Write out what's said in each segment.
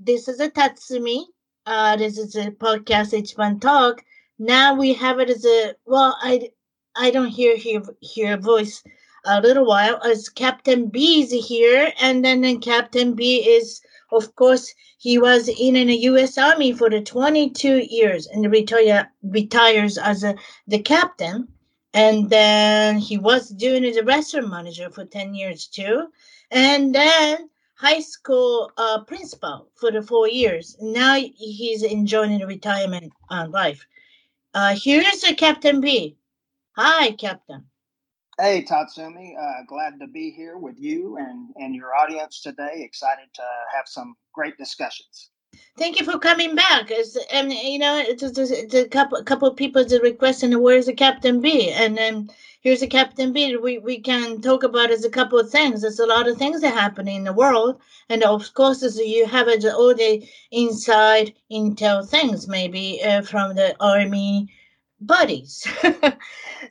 This is Tatsumi. This is a podcast H1 Talk. Now we have it as a well. I don't hear a voice a little while as Captain B is here, and then Captain B is.Of course, he was in the U.S. Army for the 22 years and retires as the captain. And then he was doing the restaurant manager for 10 years, too. And then high school principal for the 4 years. Now he's enjoying the retirement life. Here's Captain B. Hi, Captain. Hey, Tatsumi. Glad to be here with you and your audience today. Excited to have some great discussions. Thank you for coming back. It's a couple of people requesting, where's the Captain B? And then here's the Captain B. We can talk about a couple of things. There's a lot of things that happen in the world. And, of course, you have all the inside intel things, maybe, from the Army buddies.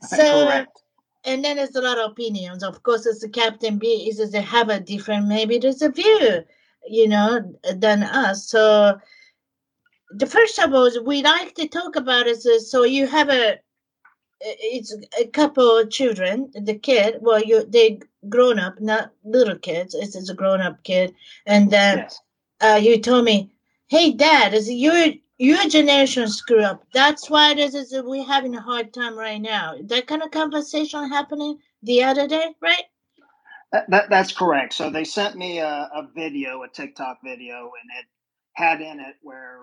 So, correct. And then there's a lot of opinions. Of course, as the Captain B is they have a different, maybe there's a view, than us. So the first of all, we like to talk about is so you have a couple of children, the kid. Well, they grown up, not little kids. It's a grown up kid, and then yes. You told me, hey, Dad, is your generation screw up. That's why we're having a hard time right now. That kind of conversation happening the other day, right? That's correct. So they sent me a video, a TikTok video, and it had in it where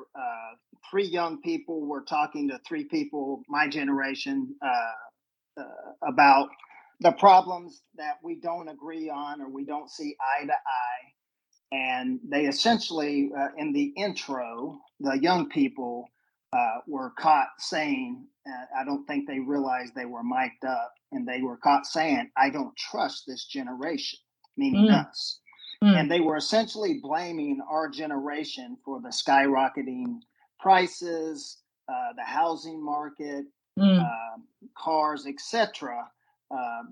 three young people were talking to three people, my generation, about the problems that we don't agree on or we don't see eye to eye.And they essentially, in the intro, the young people were caught saying, I don't think they realized they were mic'd up, and they were caught saying, I don't trust this generation, meaning us. Mm. And they were essentially blaming our generation for the skyrocketing prices, the housing market, cars, etc.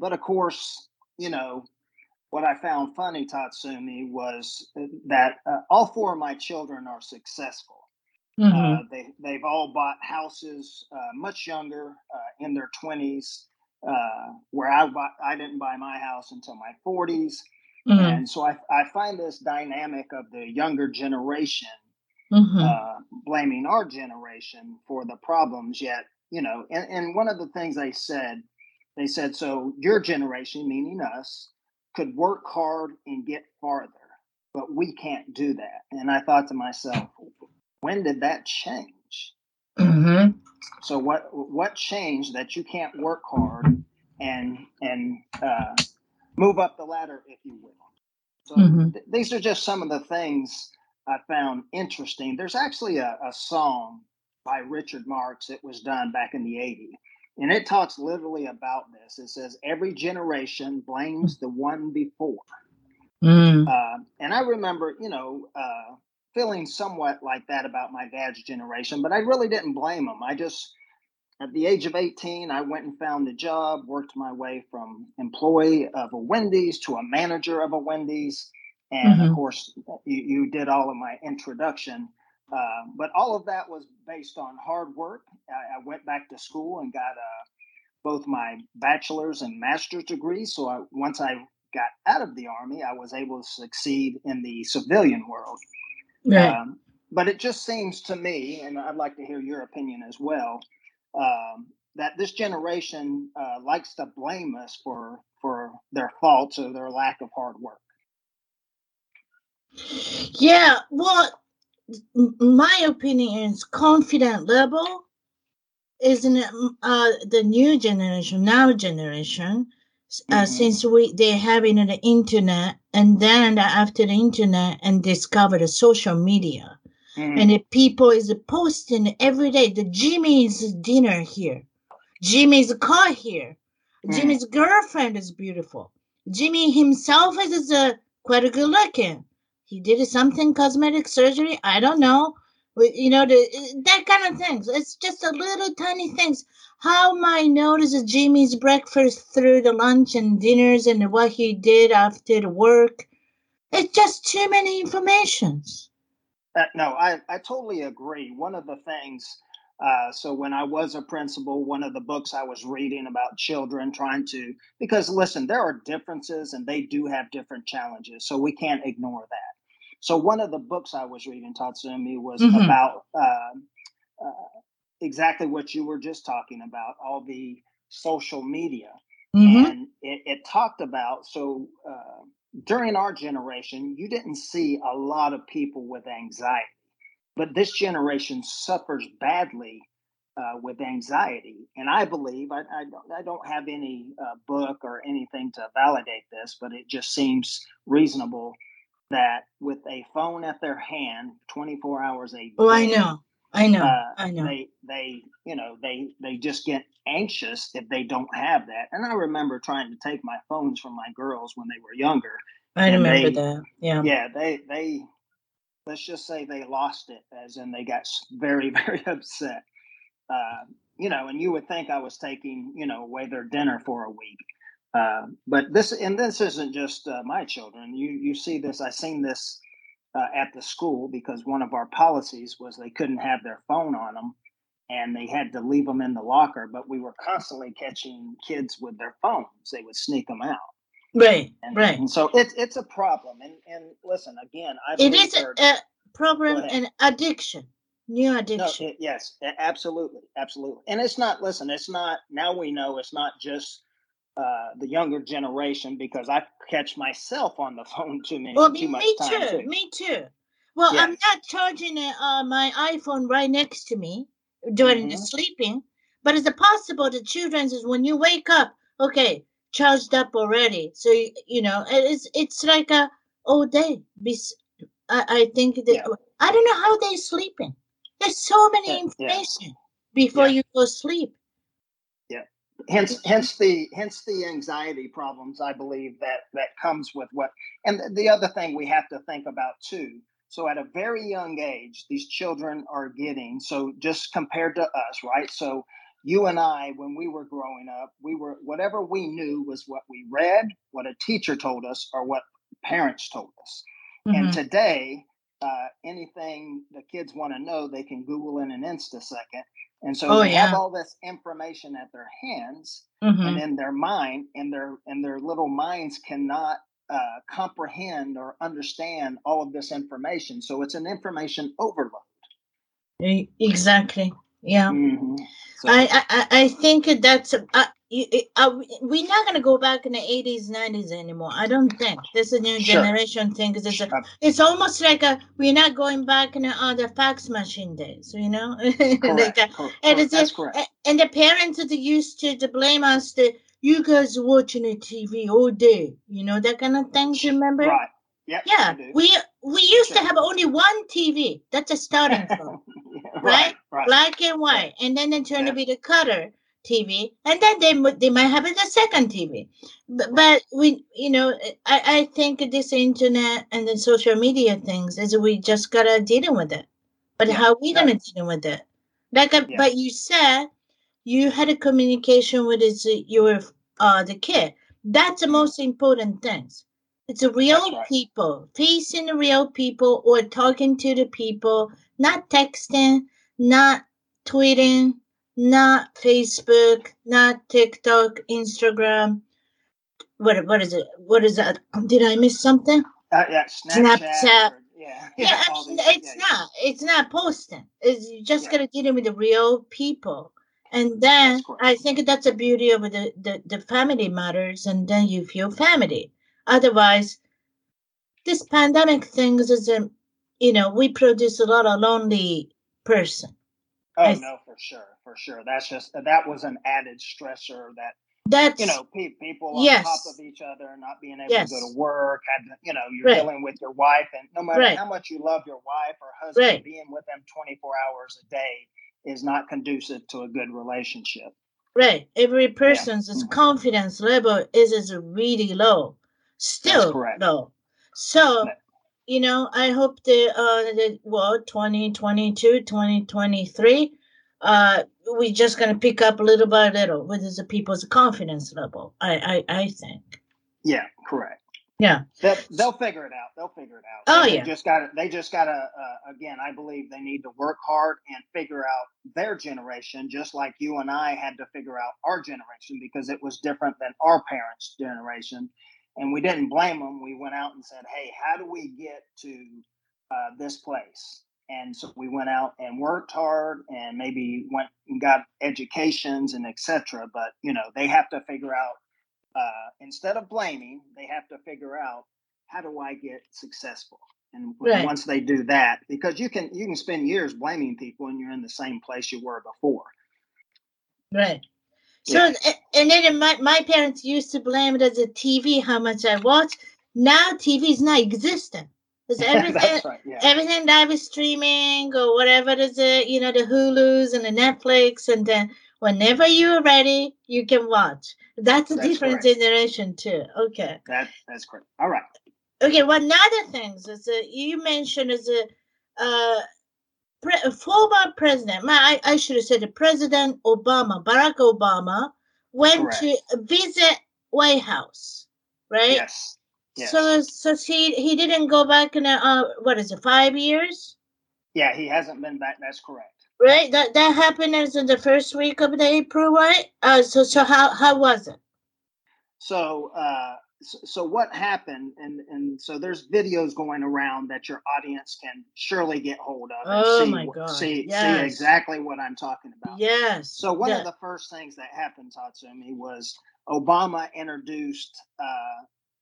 But of course, what I found funny, Tatsumi, was that all four of my children are successful. Mm-hmm. They've all bought houses much younger, in their 20s, where I didn't buy my house until my 40s. Mm-hmm. And so I find this dynamic of the younger generation blaming our generation for the problems. Yet, and one of the things they said, so your generation, meaning us,could work hard and get farther, but we can't do that. And I thought to myself, when did that change? Mm-hmm. So what changed that you can't work hard and move up the ladder, if you will? So these are just some of the things I found interesting. There's actually a song by Richard Marx. It was done back in the 80s.And it talks literally about this. It says, every generation blames the one before. Mm. And I remember, feeling somewhat like that about my dad's generation, but I really didn't blame him. I just, at the age of 18, I went and found a job, worked my way from employee of a Wendy's to a manager of a Wendy's. And of course, you did all of my introduction.But all of that was based on hard work. I went back to school and got both my bachelor's and master's degrees. So once I got out of the Army, I was able to succeed in the civilian world. Right. But it just seems to me, and I'd like to hear your opinion as well, that this generation likes to blame us for their faults or their lack of hard work. Yeah, well, my opinion is confident level isn't the new generation, since they having the internet, and then after the internet and discover the social media. Mm-hmm. And the people is posting every day. The Jimmy's dinner here. Jimmy's car here. Mm-hmm. Jimmy's girlfriend is beautiful. Jimmy himself is quite a good looking. He did something, cosmetic surgery. I don't know. You know, that kind of things. It's just a little tiny things. How am I notice Jimmy's breakfast through the lunch and dinners and what he did after the work? It's just too many informations. No, I totally agree. One of the things, so when I was a principal, one of the books I was reading about children trying to, because listen, there are differences and they do have different challenges, so we can't ignore that. So one of the books I was reading, Tatsumi, was mm-hmm. about exactly what you were just talking about, all the social media. Mm-hmm. And it talked about, so... during our generation, you didn't see a lot of people with anxiety, but this generation suffers badly with anxiety. And I believe, I don't have any book or anything to validate this, but it just seems reasonable that with a phone at their hand, 24 hours a day. Oh, I know. They just get anxious if they don't have that. And I remember trying to take my phones from my girls when they were younger. I remember that. Yeah. Yeah. They let's just say they lost it, as in they got very, very upset. And you would think I was taking, away their dinner for a week. But this isn't just my children. You see this. I seen this. At the school, because one of our policies was they couldn't have their phone on them and they had to leave them in the locker, but we were constantly catching kids with their phones. They would sneak them out. Right. And so it's a problem. And listen, again, it is a problem and addiction, new addiction. Yes, absolutely. Absolutely. And now we know it's not just the younger generation, because I catch myself on the phone too much. Me too. Well, yes. I'm not charging my iPhone right next to me during the sleeping, but it's possible the children's is when you wake up, okay, charged up already. So, it's like a all day. I think that, yeah. I don't know how they're sleeping. There's so many information before you go sleep. Hence the anxiety problems, I believe, that comes with what. And the other thing we have to think about, too. So at a very young age, these children are getting, so just compared to us, right? So you and I, when we were growing up, whatever we knew was what we read, what a teacher told us, or what parents told us. Mm-hmm. And today, anything the kids want to know, they can Google in an instant. And so they have all this information at their hands and in their mind, and their little minds cannot comprehend or understand all of this information. So it's an information overload. Exactly. Yeah. Mm-hmm. So. I think that's we're not going to go back in the 80s, 90s anymore. I don't think this is a new generation thing. It's almost like we're not going back in the fax machine days, Correct. Like that. Correct. That's correct. And the parents are used to blame us that you guys are watching the TV all day, that kind of thing. You remember? Right. Yep, yeah. We used to have only one TV. That's a starting point, right? Black and white, and then they turn to be the color TV, and then they might have the second TV. But we, I think this internet and the social media things is we just gotta deal with it. But how are we gonna deal with it? But you said you had a communication with the kid. That's the most important thing. It's real people, facing the real people or talking to the people, not texting, not tweeting, not Facebook, not TikTok, Instagram. What is it? What is that? Did I miss something? Snapchat. It's not posting. It's just gotta deal with the real people. And then I think that's the beauty of the family matters, and then you feel family. Otherwise, this pandemic thing is, we produce a lot of lonely person. Oh, no, for sure. For sure. That's just, that was an added stressor that, people on yes. top of each other, not being able yes. to go to work, you're right. dealing with your wife, and no matter right. how much you love your wife or husband, right. being with them 24 hours a day is not conducive to a good relationship. Right. Every person's yeah. confidence level is really low. Still low. So, I hope the 2022, 2023, we're just going to pick up little by little with the people's confidence level, I think. Yeah, correct. Yeah. They'll figure it out. Oh, yeah. They just got to, again, I believe they need to work hard and figure out their generation, just like you and I had to figure out our generation, because it was different than our parents' generation. And we didn't blame them. We went out and said, hey, how do we get to this place? And so we went out and worked hard and maybe went and got educations and et cetera. But, they have to figure out, instead of blaming, they have to figure out, how do I get successful? And right. once they do that, because you can spend years blaming people and you're in the same place you were before. Right. Yeah. So, and then my parents used to blame it as a TV, how much I watch. Now TV is not existent. Because everything, right, yeah. everything live streaming or whatever it is, the Hulus and the Netflix, and then whenever you're ready, you can watch. That's a different correct. Generation too. Okay. That's correct. All right. Okay. One other thing is you mentioned is a former president. I should have said the President Obama, Barack Obama, went correct. To visit White House, right? Yes. Yes. So he didn't go back in 5 years? Yeah, he hasn't been back. That's correct. Right? That happened in the first week of April, right? So how was it? So what happened? And so there's videos going around that your audience can surely get hold of and see exactly what I'm talking about. Yes. So one of the first things that happened, Tatsumi, was Obama introduced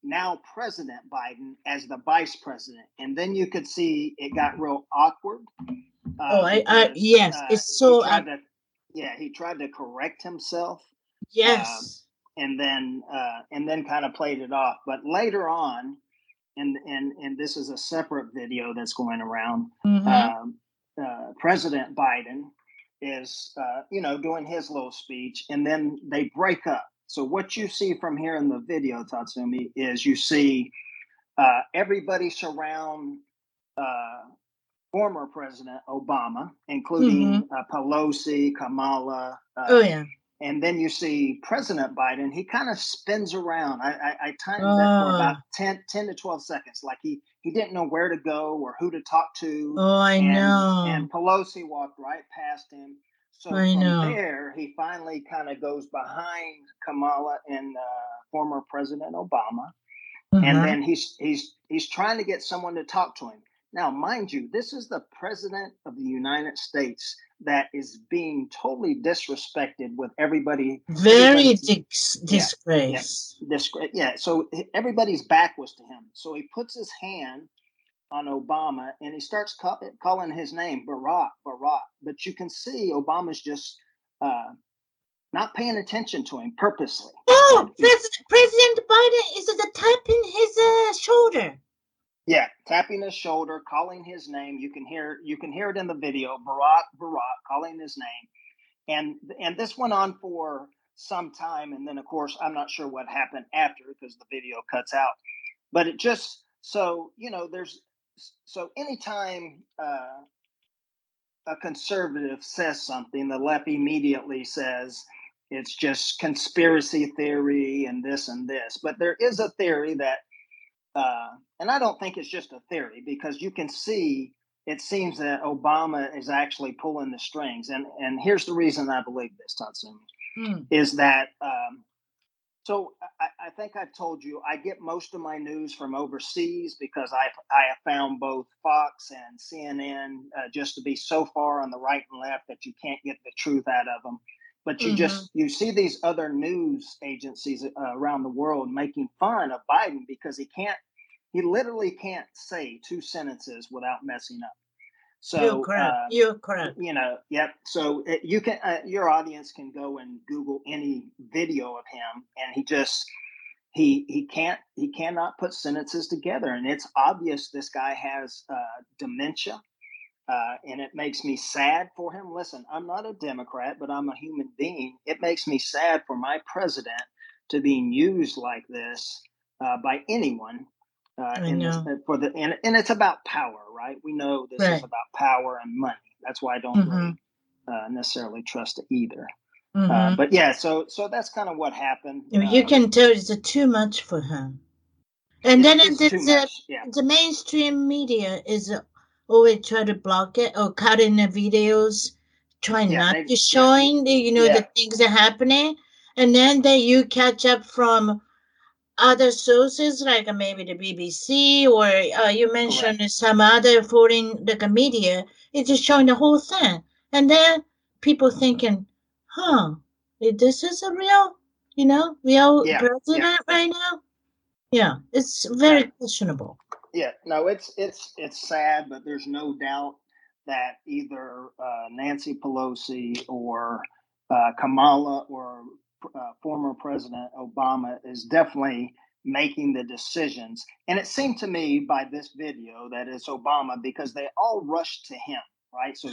now President Biden as the vice president. And then you could see it got real awkward. It's so. He tried to correct himself. Yes, and then kind of played it off. But later on, and this is a separate video that's going around. Mm-hmm. President Biden is doing his little speech, and then they break up. So what you see from here in the video, Tatsumi, is you see everybody surround. Former President Obama, including mm-hmm. Pelosi, Kamala. And then you see President Biden, he kind of spins around. I timed that for about 10 to 12 seconds. Like he didn't know where to go or who to talk to. Oh, I know. And Pelosi walked right past him. So there, he finally kind of goes behind Kamala and former President Obama. Mm-hmm. And then he's trying to get someone to talk to him. Now, mind you, this is the president of the United States that is being totally disrespected with everybody. Very disgrace. Yeah, disgrace. Yeah. So everybody's back was to him. So he puts his hand on Obama and he starts calling his name, Barack. But you can see Obama's just not paying attention to him purposely. Oh, President Biden is tapping his shoulder. Yeah, tapping his shoulder, calling his name. You can hear it in the video, Barack, calling his name. And this went on for some time. And then, of course, I'm not sure what happened after because the video cuts out. But it just anytime a conservative says something, the left immediately says it's just conspiracy theory and this and this. But there is a theory that. And I don't think it's just a theory, because you can see it seems that Obama is actually pulling the strings. And here's the reason I believe this, Tatsumi, is that I think I've told you I get most of my news from overseas because I have found both Fox and CNN just to be so far on the right and left that you can't get the truth out of them. But you just, you see these other news agencies around the world making fun of Biden because he can't, he literally can't say two sentences without messing up. So, you're correct. You know, yep. So you can, your audience can go and Google any video of him, and he just, he cannot put sentences together. And it's obvious this guy has dementia. And it makes me sad for him. Listen, I'm not a Democrat, but I'm a human being. It makes me sad for my president to be used like this by anyone. And it's about power, right? We know this is about power and money. That's why I don't really, necessarily trust it either. But yeah, so that's kind of what happened. You can tell it's too much for him. And the mainstream media is... always try to block it or cut in the videos, try not to show the things that are happening. And then you catch up from other sources, like maybe the BBC or you mentioned some other foreign media. It's just showing the whole thing. And then people thinking, this is a real president right now? Yeah, it's very questionable. Yeah, no, it's sad, but there's no doubt that either Nancy Pelosi or Kamala or former President Obama is definitely making the decisions. And it seemed to me by this video that it's Obama because they all rushed to him, right? So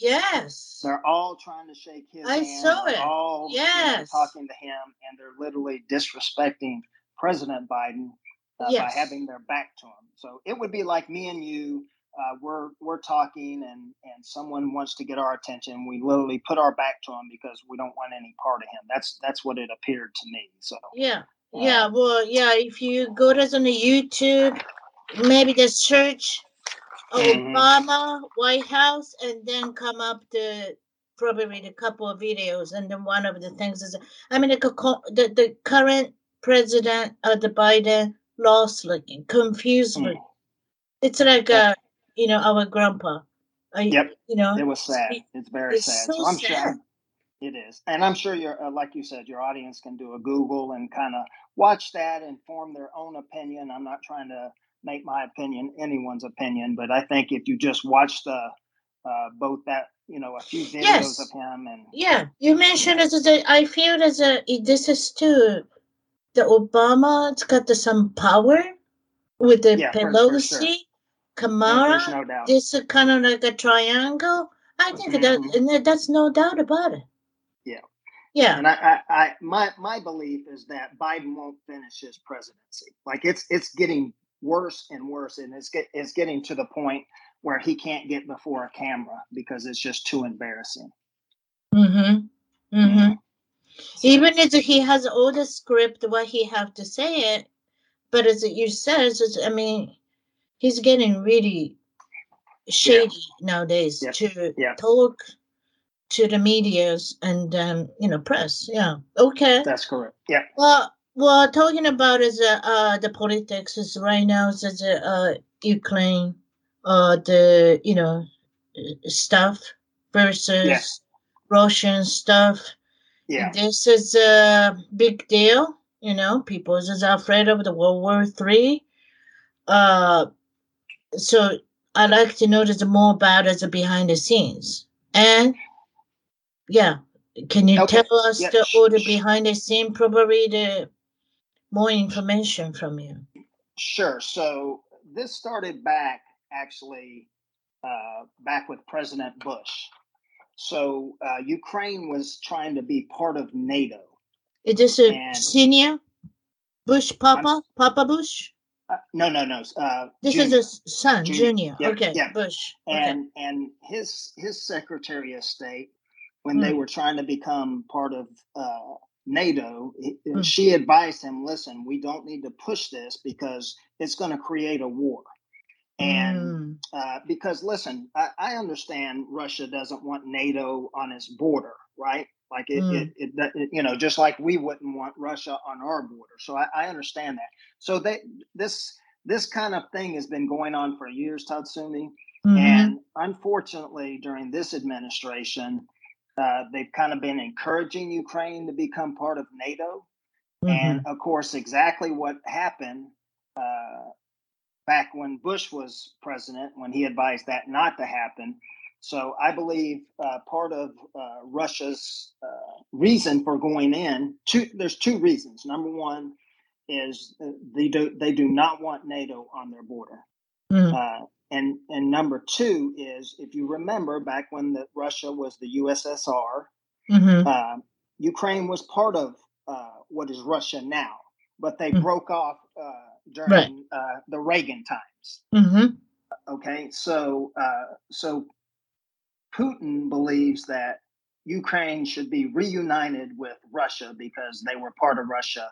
yes. They're all trying to shake his hand. I saw it. All talking to him, and they're literally disrespecting President Biden. By having their back to them. So it would be like me and you, we're talking and someone wants to get our attention. We literally put our back to him because we don't want any part of him. That's what it appeared to me. So if you go to the YouTube, maybe just search Obama White House and then come up the probably a couple of videos, and then one of the things is the current president of the Biden lost-looking, confused-looking. It's like, our grandpa. It was sad. It's very sad. So I'm sad. Sure it is. And I'm sure, like you said, your audience can do a Google and kind of watch that and form their own opinion. I'm not trying to make my opinion anyone's opinion, but I think if you just watch the both that, a few videos of him. And yeah, you mentioned I feel this is too... The Obama's got some power with the Pelosi, for sure. Kamala. Yeah, no this is kind of like a triangle. I think that's no doubt about it. Yeah, yeah. And I my belief is that Biden won't finish his presidency. Like it's getting worse and worse, and it's getting to the point where he can't get before a camera because it's just too embarrassing. Even if he has all the script, what he have to say it, but as you said, he's getting really shady nowadays to talk to the medias and press. Yeah, okay, that's correct. Yeah. Well, talking about is the politics is right now is Ukraine, the stuff versus Russian stuff. Yeah. This is a big deal, people is afraid of the World War III. So I like to notice more about as behind the scenes. And can you tell us the order behind the scene, probably the more information from you? Sure. So this started back with President Bush. So Ukraine was trying to be part of NATO. Is this a senior Bush, Papa Bush? No. This Junior. Is his son, Junior. Yep. Okay, yep. Bush. And his Secretary of State, when they were trying to become part of NATO, she advised him, listen, we don't need to push this because it's going to create a war. And because, listen, I understand Russia doesn't want NATO on its border, right? Like, just like we wouldn't want Russia on our border. So I understand that. So this kind of thing has been going on for years, Tatsumi. And unfortunately, during this administration, They've kind of been encouraging Ukraine to become part of NATO. Mm-hmm. And, of course, exactly what happened back when Bush was president, when he advised that not to happen. So I believe part of Russia's reason for going in, there's two reasons. Number one is they do not want NATO on their border. Mm-hmm. And number two is, if you remember back when Russia was the USSR, mm-hmm. Ukraine was part of what is Russia now, but they mm-hmm. broke off during the Reagan times. Mm-hmm. Okay, so Putin believes that Ukraine should be reunited with Russia because they were part of Russia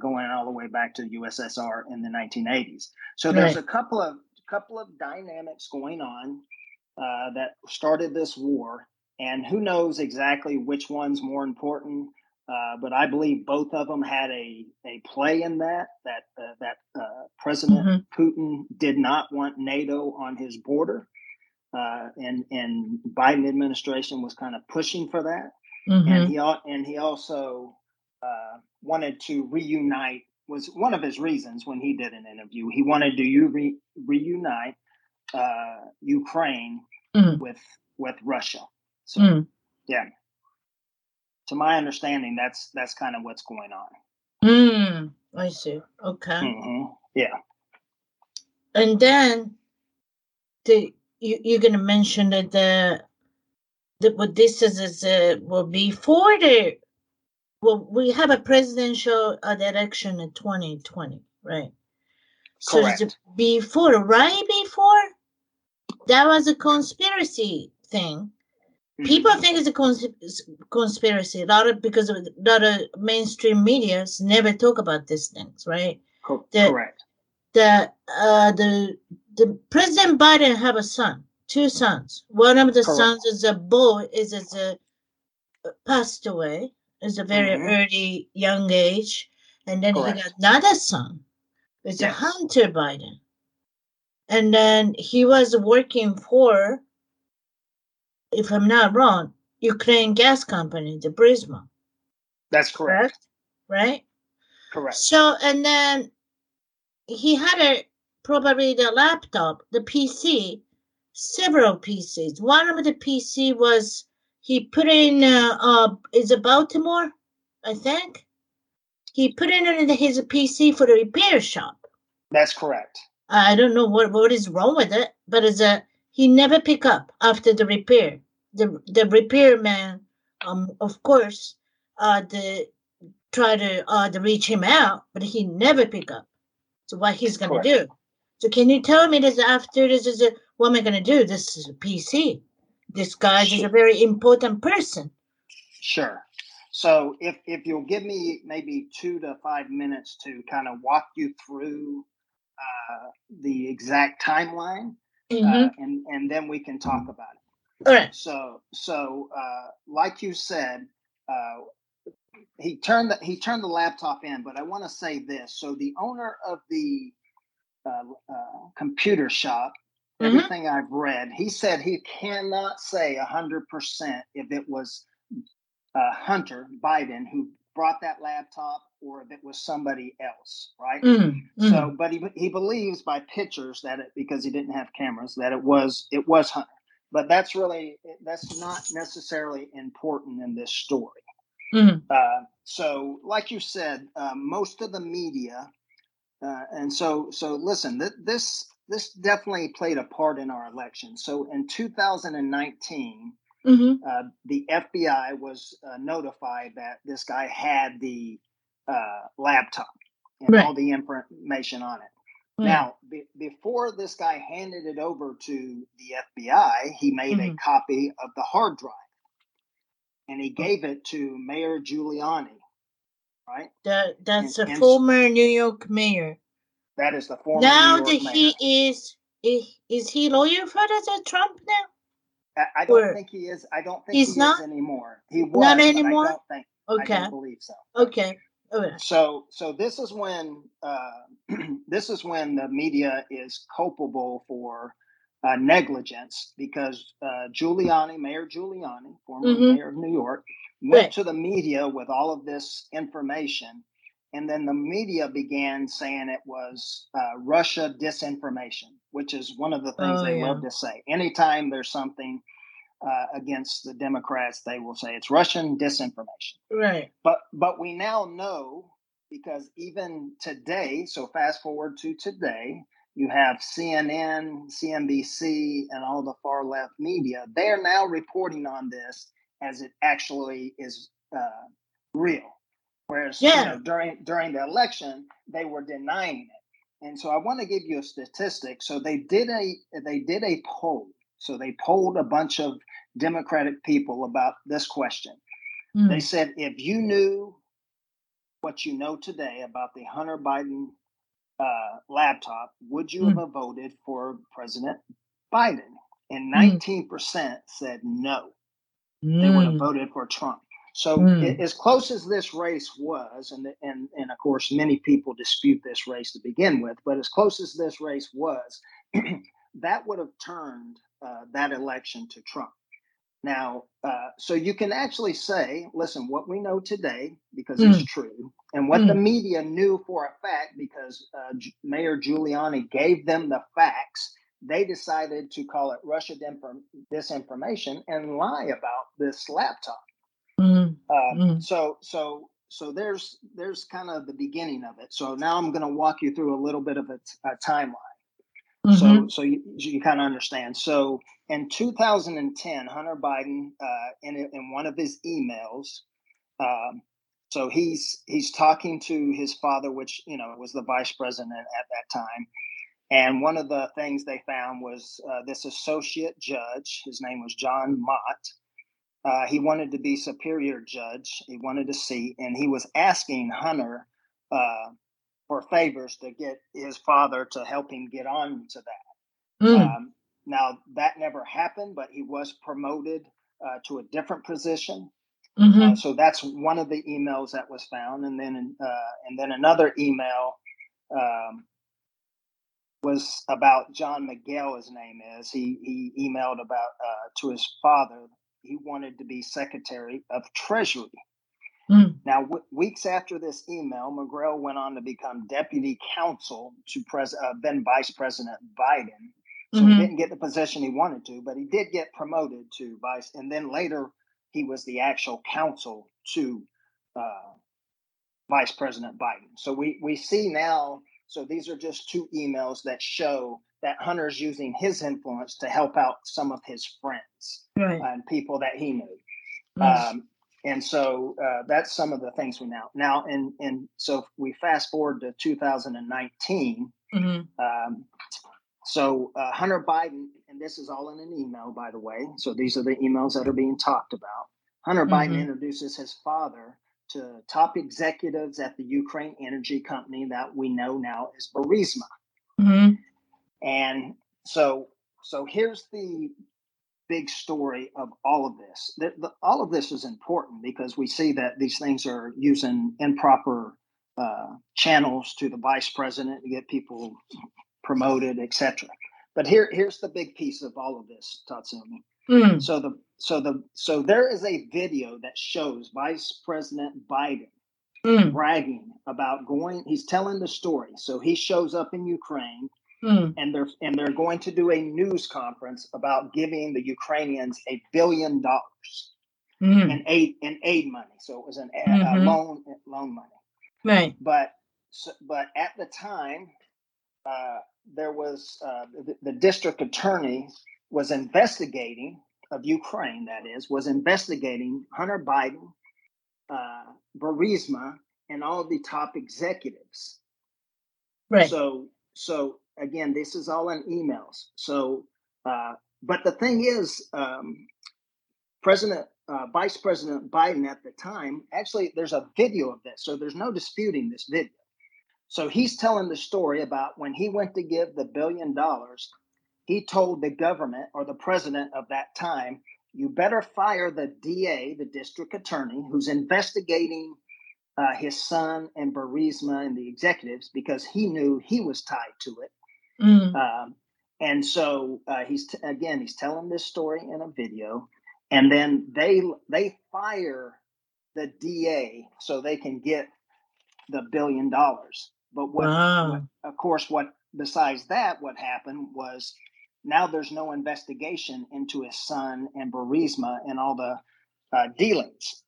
going all the way back to the USSR in the 1980s. So there's a couple of dynamics going on that started this war, and who knows exactly which one's more important, but I believe both of them had a play in that President mm-hmm. Putin did not want NATO on his border, and Biden administration was kind of pushing for that, mm-hmm. and he also wanted to reunite. Was one of his reasons when he did an interview. He wanted to reunite Ukraine mm-hmm. with Russia. So, mm. yeah. To my understanding, that's kind of what's going on. Mm, I see. Okay. Mm-hmm. Yeah. And then, you're going to mention that what this is will be for the. Well, we have a presidential election in 2020, right? Correct. So before, that was a conspiracy thing. Mm-hmm. People think it's a conspiracy. Because a lot of mainstream media never talk about these things, right? Correct. The President Biden have a son, two sons. One of the Correct. Sons is a boy, passed away. It's a very mm-hmm. early, young age. And then Correct. He got another son. It's yes. a Hunter Biden. And then he was working for, if I'm not wrong, Ukraine gas company, the Burisma. That's correct. Right? Correct. So, and then he had probably the laptop, the PC, several PCs. One of the PC was... He put in, is it Baltimore, I think? He put in his PC for the repair shop. That's correct. I don't know what is wrong with it, but he never pick up after the repair. The repairman, of course, try to reach him out, but he never pick up. So what he's going to do? So can you tell me this after this is what am I going to do? This is a PC. This guy is a very important person. Sure. So if you'll give me maybe 2 to 5 minutes to kind of walk you through the exact timeline, mm-hmm. And then we can talk about it. All right. So like you said, he turned the laptop in, but I want to say this. So the owner of the computer shop, everything I've read, he said he cannot say 100% if it was Hunter Biden who brought that laptop or if it was somebody else, right? Mm-hmm. So, but he believes by pictures that because he didn't have cameras, that it was Hunter. But that's not necessarily important in this story. Mm-hmm. So, like you said, most of the media, and so listen, this definitely played a part in our election. So in 2019, mm-hmm. The FBI was notified that this guy had the laptop and all the information on it. Mm-hmm. Now, before this guy handed it over to the FBI, he made mm-hmm. a copy of the hard drive and he gave it to Mayor Giuliani, right? That's a former New York mayor. That is the former now New York that he mayor. Is he lawyer for the Trump now? I don't think he is. I don't think he's not? Is anymore. He was not anymore. I don't think. Okay. I don't believe so. Okay. Okay. So this is when the media is culpable for negligence because Giuliani, Mayor Giuliani, former mayor of New York, went to the media with all of this information. And then the media began saying it was Russia disinformation, which is one of the things they love to say. Anytime there's something against the Democrats, they will say it's Russian disinformation. Right. But we now know, because even today, so fast forward to today, you have CNN, CNBC, and all the far-left media. They're now reporting on this as it actually is real. Whereas you know, during the election, they were denying it. And so I want to give you a statistic. So they did a poll. So they polled a bunch of Democratic people about this question. Mm. They said, if you knew what you know today about the Hunter Biden laptop, would you have voted for President Biden? And 19% said no. They would have voted for Trump. So as close as this race was, and of course, many people dispute this race to begin with, but as close as this race was, that would have turned that election to Trump. Now, so you can actually say, listen, what we know today, because it's true, and what the media knew for a fact, because Mayor Giuliani gave them the facts, they decided to call it Russia disinformation and lie about this laptop. So there's kind of the beginning of it. So now I'm going to walk you through a little bit of a timeline. So you kind of understand. So in 2010, Hunter Biden, in one of his emails, so he's talking to his father, which, you know, was the vice president at that time. And one of the things they found was this associate judge, his name was John Mott. He wanted to be superior judge. He wanted to see, and he was asking Hunter for favors to get his father to help him get on to that. Now, that never happened, but he was promoted to a different position. So that's one of the emails that was found. And then another email was about John Miguel, his name is. He emailed about to his father. He wanted to be Secretary of Treasury. Now, weeks after this email, Miguel went on to become deputy counsel to then Vice President Biden. So he didn't get the position he wanted to, but he did get promoted to vice. And then later, he was the actual counsel to Vice President Biden. So we see now, so these are just two emails that show that Hunter's using his influence to help out some of his friends and people that he knew. And so that's some of the things we know. Now, and so we fast forward to 2019. So Hunter Biden, and this is all in an email, by the way. So these are the emails that are being talked about. Hunter Biden introduces his father to top executives at the Ukraine energy company that we know now is Burisma. And so here's the big story of all of this. All of this is important because we see that these things are using improper channels to the vice president to get people promoted, etc. But here's the big piece of all of this, Tatsumi. So there is a video that shows Vice President Biden bragging about going. He's telling the story. So he shows up in Ukraine. And they're going to do a news conference about giving the Ukrainians $1 billion in aid money. So it was an loan money. Right. But at the time, there was the district attorney was investigating of Ukraine. That is, was investigating Hunter Biden, Burisma, and all the top executives. Right. So. Again, this is all in emails. So, but the thing is, Vice President Biden at the time, actually, there's a video of this. So there's no disputing this video. So he's telling the story about when he went to give the $1 billion, he told the government or the president of that time, you better fire the DA, the district attorney, who's investigating his son and Burisma and the executives because he knew he was tied to it. And so he's telling this story in a video, and then they fire the DA so they can get the $1 billion. But besides that, what happened was now there's no investigation into his son and Burisma and all the dealings.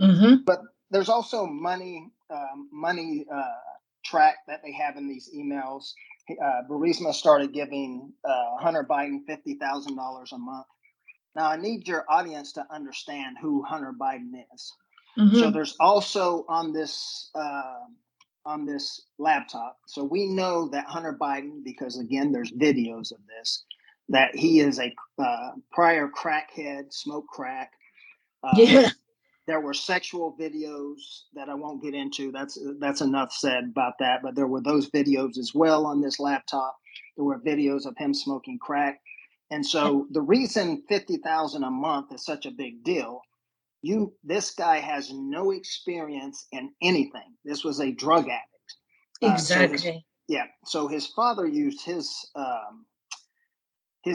Mm-hmm. But there's also money track that they have in these emails. Burisma started giving Hunter Biden $50,000 a month. Now, I need your audience to understand who Hunter Biden is. Mm-hmm. So there's also on this laptop. So we know that Hunter Biden, because again, there's videos of this, that he is a prior crackhead, smoked crack. There were sexual videos that I won't get into. That's enough said about that. But there were those videos as well on this laptop. There were videos of him smoking crack. And so the reason $50,000 a month is such a big deal, this guy has no experience in anything. This was a drug addict. Exactly. So his father used his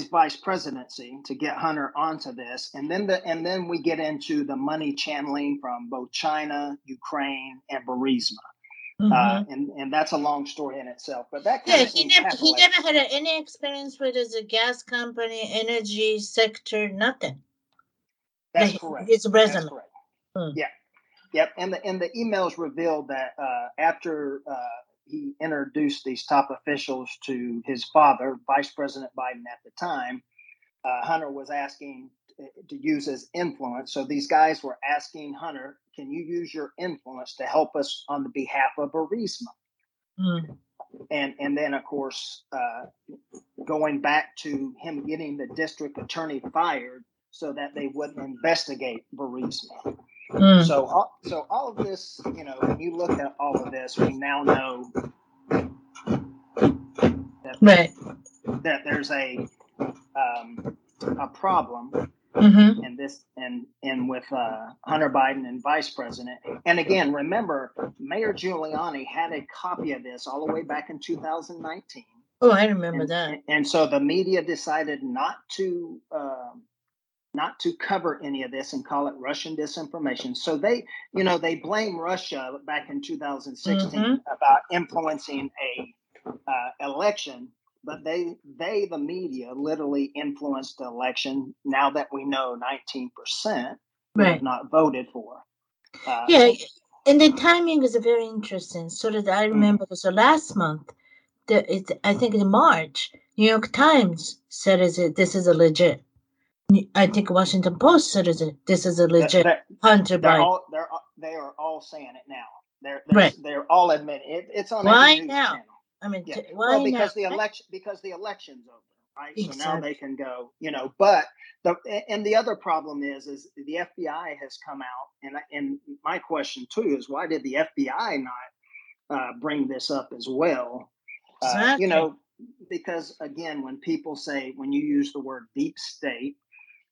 vice presidency to get Hunter onto this, and then we get into the money channeling from both China, Ukraine, and Burisma. Mm-hmm. And that's a long story in itself. But that he never had any experience with the gas company, energy sector, nothing. That's correct. It's resume. Mm. Yeah. Yep. And the emails revealed that after he introduced these top officials to his father, Vice President Biden at the time, Hunter was asking to use his influence. So these guys were asking Hunter, can you use your influence to help us on the behalf of Burisma? Mm. And then, of course, going back to him getting the district attorney fired, so that they wouldn't investigate Burisma. Mm. So all of this, when you look at all of this, we now know that there's a problem, mm-hmm. in this and with Hunter Biden and Vice President. And again, remember, Mayor Giuliani had a copy of this all the way back in 2019. Oh, I remember that. And so the media decided not to cover any of this and call it Russian disinformation. So they blame Russia back in 2016, mm-hmm. about influencing a election, but they the media literally influenced the election. Now that we know 19% have not voted for. And the timing is very interesting. So that I remember, so last month, in March, New York Times said this is a legit. I think Washington Post said this is a legit Hunter Biden. They are all saying it now. They're all admitting it. It's on. Why now? Channel. I mean, yeah. Why because now? Because the election's over, right? Exactly. So now they can go. But the other problem is the FBI has come out, and my question too is why did the FBI not bring this up as well? Exactly. Because again, when you use the word deep state.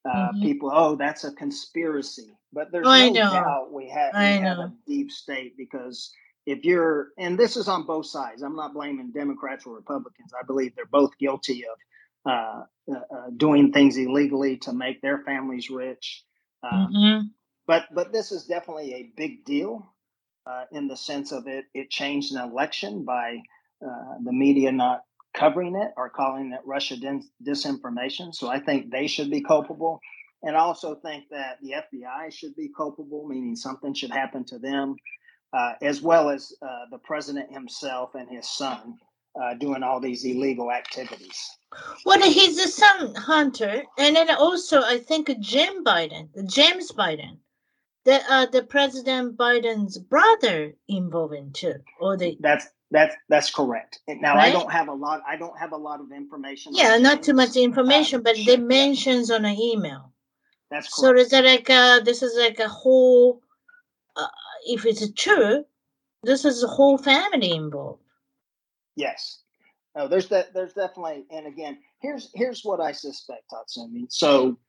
Mm-hmm. People, that's a conspiracy. But there's no doubt we have a deep state, because if you're, and this is on both sides. I'm not blaming Democrats or Republicans. I believe they're both guilty of doing things illegally to make their families rich. Mm-hmm. But this is definitely a big deal in the sense of it changed an election by the media not covering it or calling it Russia disinformation. So I think they should be culpable. And I also think that the FBI should be culpable, meaning something should happen to them, as well as the president himself and his son doing all these illegal activities. Well, he's a son, Hunter. And then also, I think James Biden, the President Biden's brother involved in too. That's correct. Now, right? I don't have a lot of information. Yeah, not too much information, but they mentions on an email. That's correct. So is that this is like a whole, if it's true, this is a whole family involved. Yes. No, there's definitely, and again, here's what I suspect, Tatsumi. So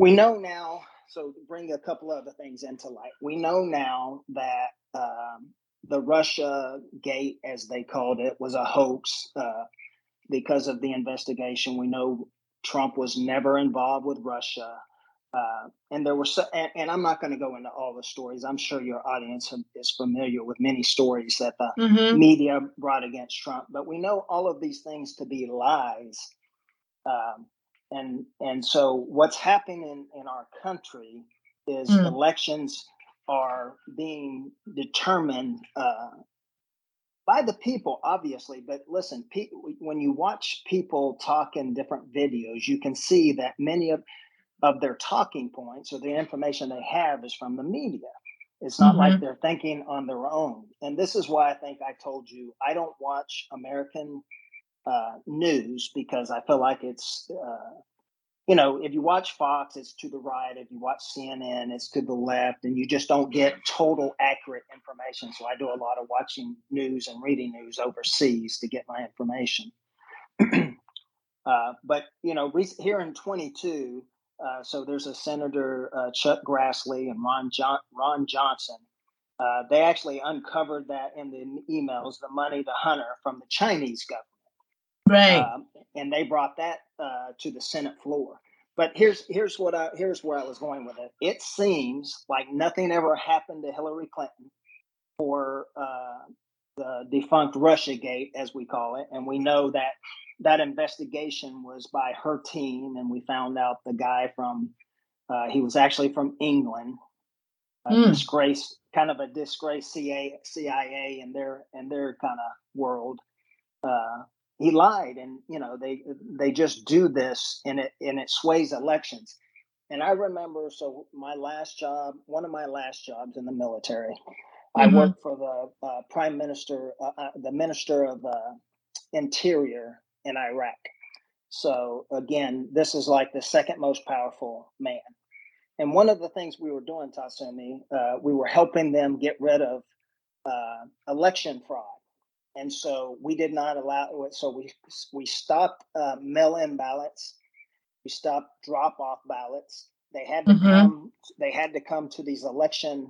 we know now, so bring a couple other things into light. We know now that, the Russia gate, as they called it, was a hoax. because of the investigation. We know Trump was never involved with Russia. And there were, and I'm not going to go into all the stories. I'm sure your audience is familiar with many stories that the media brought against Trump, but we know all of these things to be lies. And so what's happening in our country is elections are being determined by the people, obviously. But listen, when you watch people talk in different videos, you can see that many of their talking points or the information they have is from the media. It's not like they're thinking on their own. And this is why I think I told you, I don't watch American news because I feel like it's, you know, if you watch Fox, it's to the right. If you watch CNN, it's to the left, and you just don't get total accurate information. So I do a lot of watching news and reading news overseas to get my information. But, you know, here in 22, so there's a Senator Chuck Grassley and Ron Johnson. They actually uncovered that in the emails, the money to Hunter from the Chinese government. Right. And they brought that to the Senate floor. But here's where I was going with it. It seems like nothing ever happened to Hillary Clinton for the defunct Russiagate, as we call it. And we know that that investigation was by her team, and we found out the guy from, he was actually from England, kind of a disgraced CIA in their kind of world. He lied, and you know they just do this, and it sways elections. And I remember, so one of my last jobs in the military, I worked for the Prime Minister, the Minister of Interior in Iraq. So again, this is like the second most powerful man. And one of the things we were doing, Tatsumi, we were helping them get rid of election fraud. And so we did not allow it. So we stopped mail-in ballots. We stopped drop-off ballots. They had to come. They had to come to these election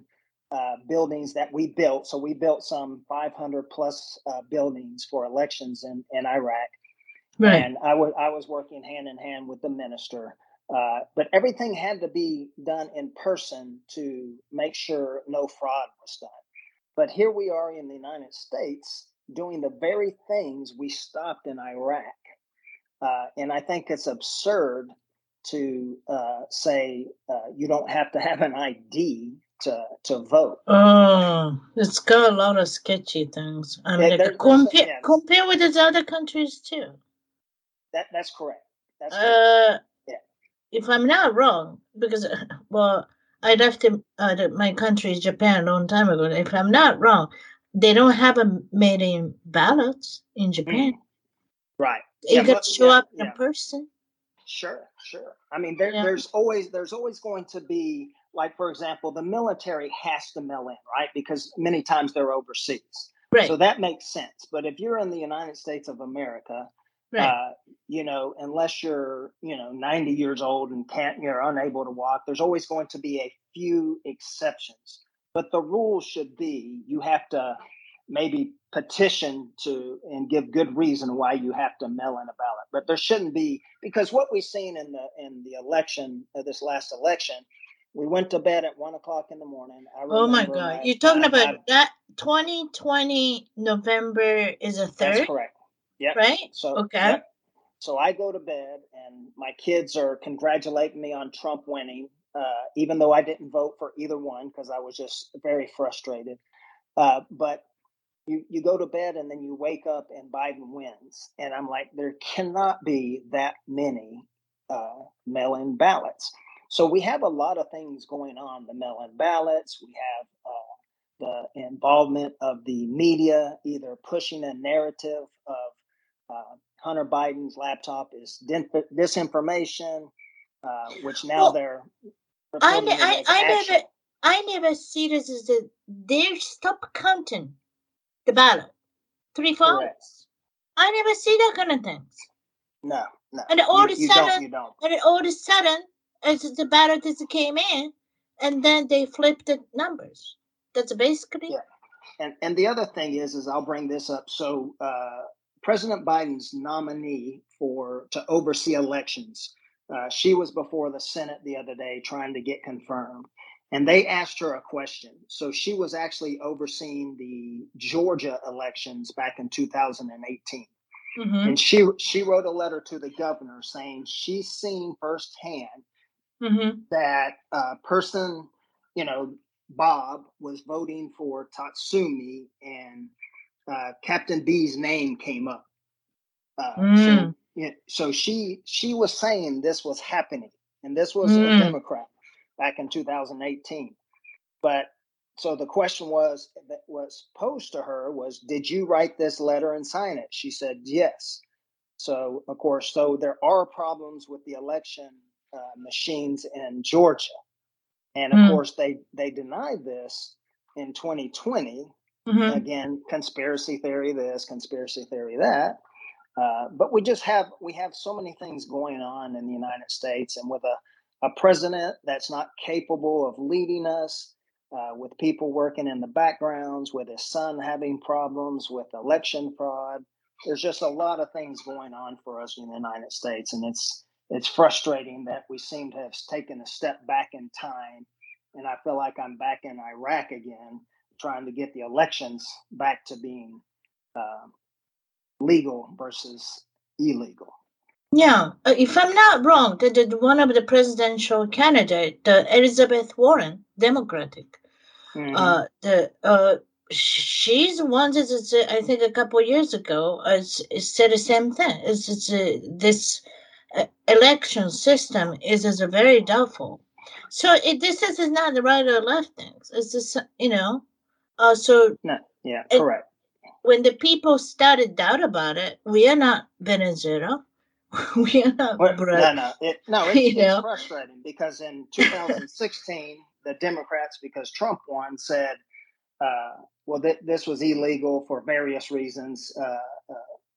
buildings that we built. So we built some 500 plus buildings for elections in Iraq. Right. And I was working hand in hand with the minister, but everything had to be done in person to make sure no fraud was done. But here we are in the United States, doing the very things we stopped in Iraq. And I think it's absurd to say you don't have to have an ID to vote. Oh, it's got a lot of sketchy things. I mean, compare with these other countries too. That's correct. That's correct. Yeah. If I'm not wrong, because, well, I left my country, Japan, a long time ago. If I'm not wrong, they don't have a mail-in ballots in Japan. Right. You got to show up in person. Sure. I mean, there's always going to be, like, for example, the military has to mail in, right? Because many times they're overseas. Right. So that makes sense. But if you're in the United States of America, right. You know, unless you're, 90 years old and you're unable to walk, there's always going to be a few exceptions. But the rule should be you have to maybe petition to and give good reason why you have to mail in a ballot. But there shouldn't be, because what we've seen in the election, this last election, we went to bed at 1:00 in the morning. Oh my God! You're talking about that 2020 November is a third. That's correct. Yeah. Right. So okay. Yep. So I go to bed and my kids are congratulating me on Trump winning. Even though I didn't vote for either one because I was just very frustrated. But you go to bed and then you wake up and Biden wins. And I'm like, there cannot be that many mail-in ballots. So we have a lot of things going on. The mail-in ballots, we have the involvement of the media, either pushing a narrative of Hunter Biden's laptop is disinformation, which now they're. I never see this as they stop counting the ballot 3 4 hours. I never see that kind of things. No. And all of a sudden, as the ballot came in, and then they flipped the numbers. That's basically. Yeah. And the other thing is I'll bring this up so. President Biden's nominee to oversee elections. She was before the Senate the other day trying to get confirmed, and they asked her a question. So she was actually overseeing the Georgia elections back in 2018. Mm-hmm. And she wrote a letter to the governor saying she's seen firsthand mm-hmm. that person, you know, Bob was voting for Tatsumi, and Captain B's name came up. So she was saying this was happening, and this was a Democrat back in 2018. But so the question was that was posed to her was, did you write this letter and sign it? She said yes. So of course, there are problems with the election machines in Georgia, and of course they denied this in 2020. Mm-hmm. Again, conspiracy theory this, conspiracy theory that. But we have so many things going on in the United States, and with a president that's not capable of leading us, with people working in the backgrounds, with his son having problems with election fraud. There's just a lot of things going on for us in the United States, and it's frustrating that we seem to have taken a step back in time, and I feel like I'm back in Iraq again, trying to get the elections back to being legal versus illegal. Yeah, if I'm not wrong, one of the presidential candidates, Elizabeth Warren, Democratic, mm-hmm. She's one that I think a couple of years ago said the same thing. This election system is very doubtful. So this is not the right or left things. It's just, you know. Correct. When the people started doubt about it, we are not Venezuela. We are not It's frustrating because in 2016, the Democrats, because Trump won, said, this was illegal for various reasons,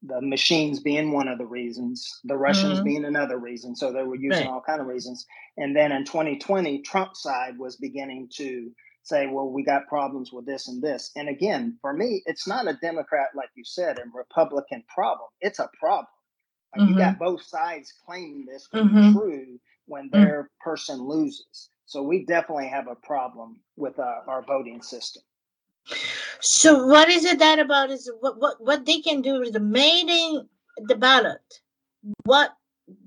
the machines being one of the reasons, the Russians mm-hmm. being another reason. So they were using all kinds of reasons. And then in 2020, Trump's side was beginning to say, well, we got problems with this and this. And again, for me, it's not a Democrat, like you said, and Republican problem. It's a problem. Like mm-hmm. you got both sides claiming this to mm-hmm. be true when their mm-hmm. person loses. So we definitely have a problem with our voting system. So what is it that about is what they can do with the mailing the ballot? What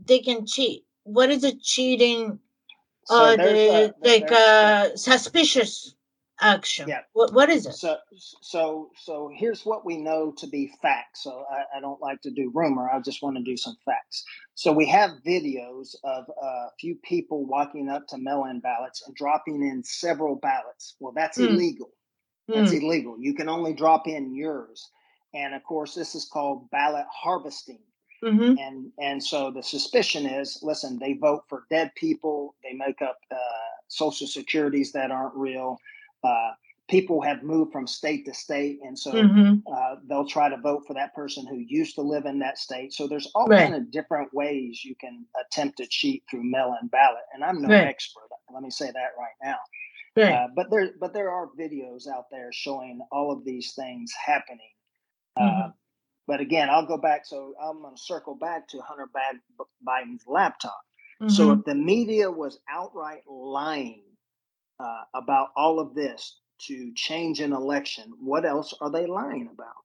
they can cheat? What is the cheating? So suspicious action. Yeah. What is it? So here's what we know to be facts. So I don't like to do rumor. I just want to do some facts. So we have videos of a few people walking up to mail-in ballots and dropping in several ballots. Well, that's illegal. That's illegal. You can only drop in yours. And of course, this is called ballot harvesting. Mm-hmm. And so the suspicion is, listen, they vote for dead people. They make up social securities that aren't real. People have moved from state to state. And so mm-hmm. They'll try to vote for that person who used to live in that state. So there's all kinds of different ways you can attempt to cheat through mail-in ballot. And I'm no expert. Let me say that right now. Right. But there are videos out there showing all of these things happening. Mm-hmm. But again, I'll go back. So I'm going to circle back to Hunter Biden's laptop. Mm-hmm. So if the media was outright lying about all of this to change an election, what else are they lying about?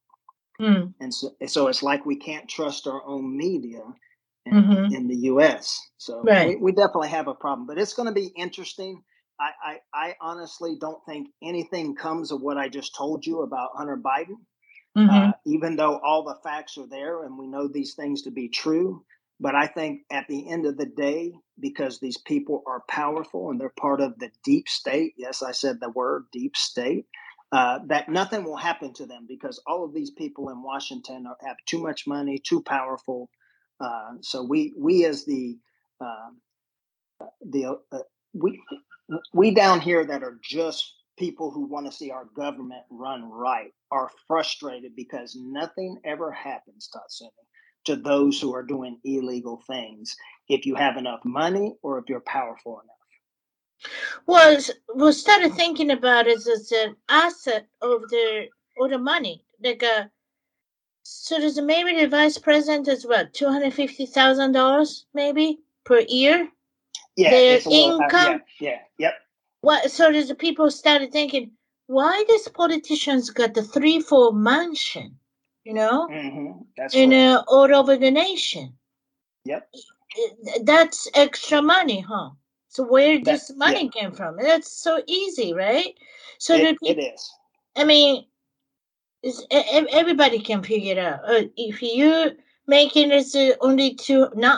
Mm. And so it's like we can't trust our own media mm-hmm. in the U.S. So we definitely have a problem. But it's going to be interesting. I honestly don't think anything comes of what I just told you about Hunter Biden. Mm-hmm. Even though all the facts are there and we know these things to be true. But I think at the end of the day, because these people are powerful and they're part of the deep state. Yes, I said the word deep state, that nothing will happen to them because all of these people in Washington have too much money, too powerful. So we as we down here that are just people who want to see our government run right are frustrated because nothing ever happens, Tatsumi, to those who are doing illegal things if you have enough money or if you're powerful enough. Well, we started thinking about it as an asset of the money, like So there's maybe the vice president is what, $250,000 maybe per year? Yeah, their income. Yeah. What? So there's the people started thinking, why this politician's got the 3-4 mansion, you know, That's all over the nation. Yep. That's extra money, huh? So where this money came from? That's so easy, right? So it is. I mean, everybody can figure it out. If you're making this not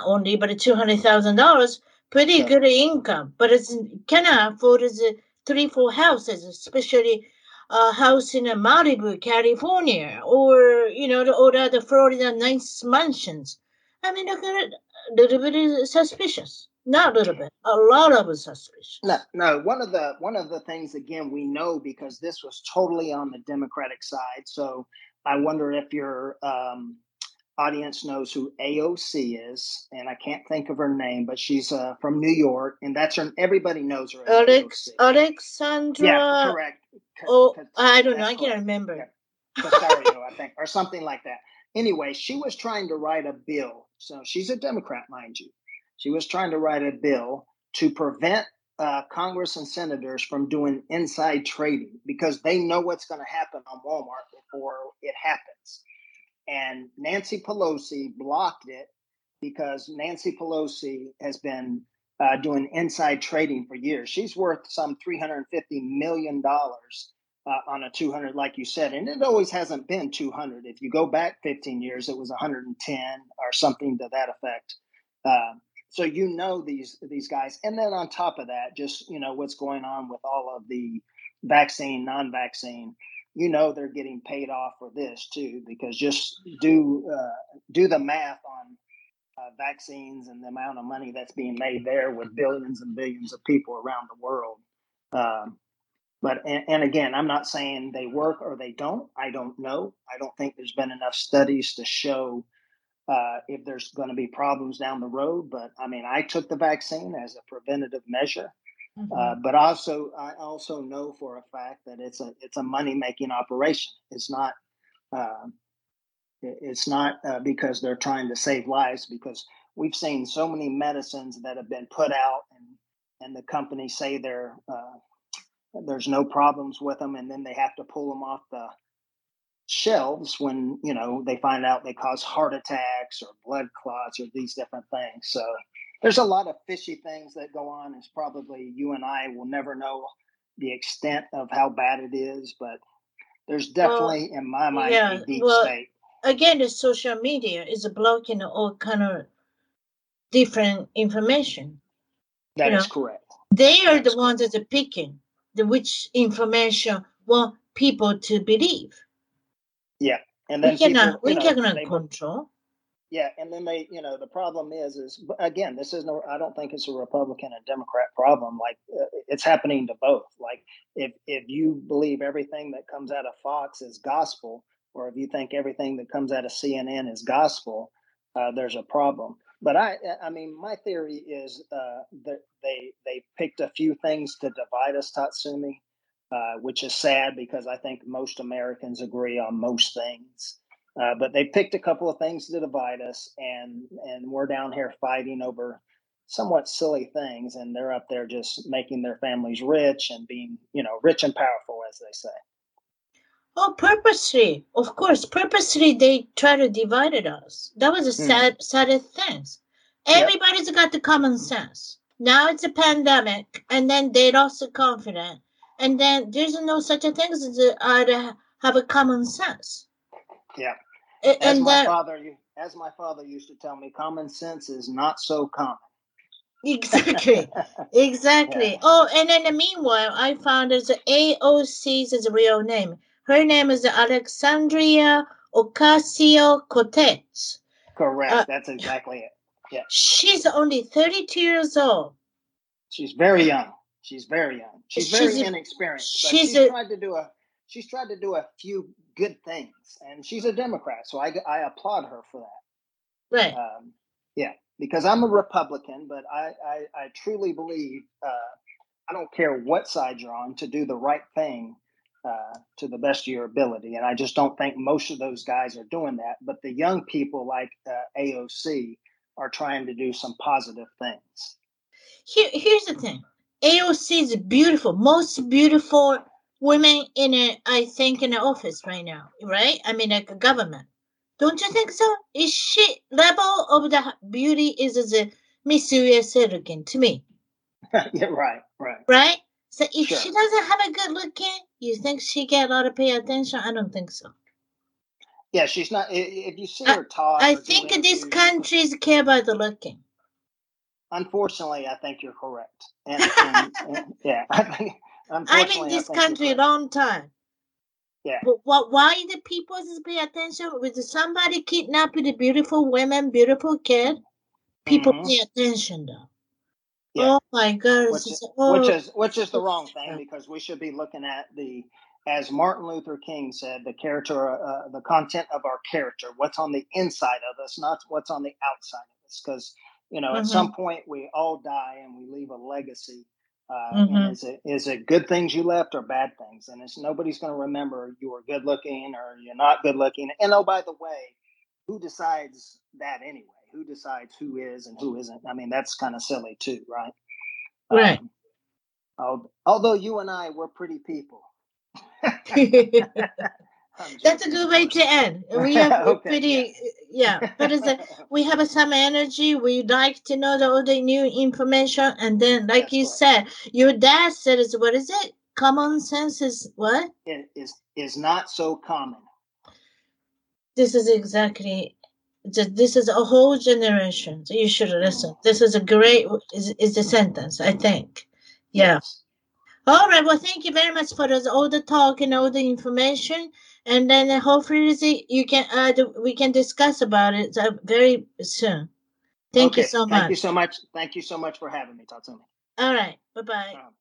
only, but $200,000, pretty good income, but it's cannot afford is 3-4 houses, especially a house in Malibu, California, or all the other Florida nice mansions. I mean, look at it. A little bit suspicious. Not a little bit. A lot of it suspicious. No. One of the things again we know because this was totally on the Democratic side. So I wonder if your audience knows who AOC is, and I can't think of her name, but she's from New York, and that's her. Everybody knows her. Alexandria. Yeah, correct. Oh, I don't know. I can't remember. Casario, I think, or something like that. Anyway, she was trying to write a bill. So she's a Democrat, mind you. She was trying to write a bill to prevent Congress and senators from doing inside trading because they know what's going to happen on Walmart before it happens. And Nancy Pelosi blocked it because Nancy Pelosi has been doing inside trading for years. She's worth some $350 million on a 200, like you said, and it always hasn't been 200. If you go back 15 years, it was 110 or something to that effect. So these guys, and then on top of that, just what's going on with all of the vaccine, non-vaccine. They're getting paid off for this too, because just do the math on vaccines and the amount of money that's being made there with billions and billions of people around the world. But again, I'm not saying they work or they don't. I don't know. I don't think there's been enough studies to show if there's going to be problems down the road. But I mean, I took the vaccine as a preventative measure. But also, I also know for a fact that it's a money making operation. It's not because they're trying to save lives. Because we've seen so many medicines that have been put out, and the companies say they're there's no problems with them, and then they have to pull them off the shelves when they find out they cause heart attacks or blood clots or these different things. So there's a lot of fishy things that go on. It's probably you and I will never know the extent of how bad it is, but there's definitely, in my mind, a deep state. Again, the social media is blocking all kind of different information. That is correct. They are the ones that are picking which information want people to believe. Yeah, and then we cannot control. Yeah, and then they, the problem is again, this is I don't think it's a Republican and Democrat problem. Like it's happening to both. Like if you believe everything that comes out of Fox is gospel, or if you think everything that comes out of CNN is gospel, there's a problem. But I mean, my theory is that they picked a few things to divide us, Tatsumi, which is sad because I think most Americans agree on most things. But they picked a couple of things to divide us, and we're down here fighting over somewhat silly things, and they're up there just making their families rich and being, rich and powerful, as they say. Oh, purposely, of course, they try to divide us. That was the saddest thing. Everybody's got the common sense. Now it's a pandemic, and then they lost the confidence, and then there's no such a thing as to have a common sense. Yeah, as my father used to tell me, common sense is not so common. Exactly. Yeah. Oh, and then meanwhile, I found as AOC's real name. Her name is Alexandria Ocasio-Cortez. Correct. That's exactly it. Yeah. She's only 32 years old. She's very young. She's very inexperienced. But she's tried to do a few good things, and she's a Democrat, so I applaud her for that. Right. Because I'm a Republican, but I truly believe I don't care what side you're on to do the right thing. to the best of your ability. And I just don't think most of those guys are doing that. But the young people like AOC are trying to do some positive things. Here's the thing. AOC is beautiful, most beautiful women in it, I think, in the office right now, right? I mean, like government. Don't you think so? Is she level of the beauty is as a Miss USA looking to me? Yeah, right. Right? So if she doesn't have a good looking, you think she get a lot of pay attention? I don't think so. Yeah, she's not. If you see her talk, I think these countries care about the looking. Unfortunately, I think you're correct. And yeah, I think. I'm in this country a long time. Yeah. But why the people just pay attention? With somebody kidnapping the beautiful women, beautiful kid, people pay attention though. Yeah. Oh my God! Which is the wrong thing, because we should be looking at the, as Martin Luther King said, the character, the content of our character, what's on the inside of us, not what's on the outside of us. Because at some point we all die and we leave a legacy. And is it good things you left or bad things? And it's nobody's going to remember you were good looking or you're not good looking. And oh, by the way, who decides that anyway? Who decides who is and who isn't? I mean, that's kind of silly too, right? Right. Although you and I were pretty people. That's a good way to end. We have but it's we have some energy. We like to know all the new information, and then, like that's you said, your dad said, "Is what is it? Common sense is what? It is not so common." This is exactly. This is a whole generation. So you should listen. This is a great. Is the sentence I think? Yeah. Yes. All right. Well, thank you very much for all the talk and all the information. And then hopefully we can discuss about it very soon. Thank you so much. Thank you so much for having me, Tatsumi. All right. Bye-bye.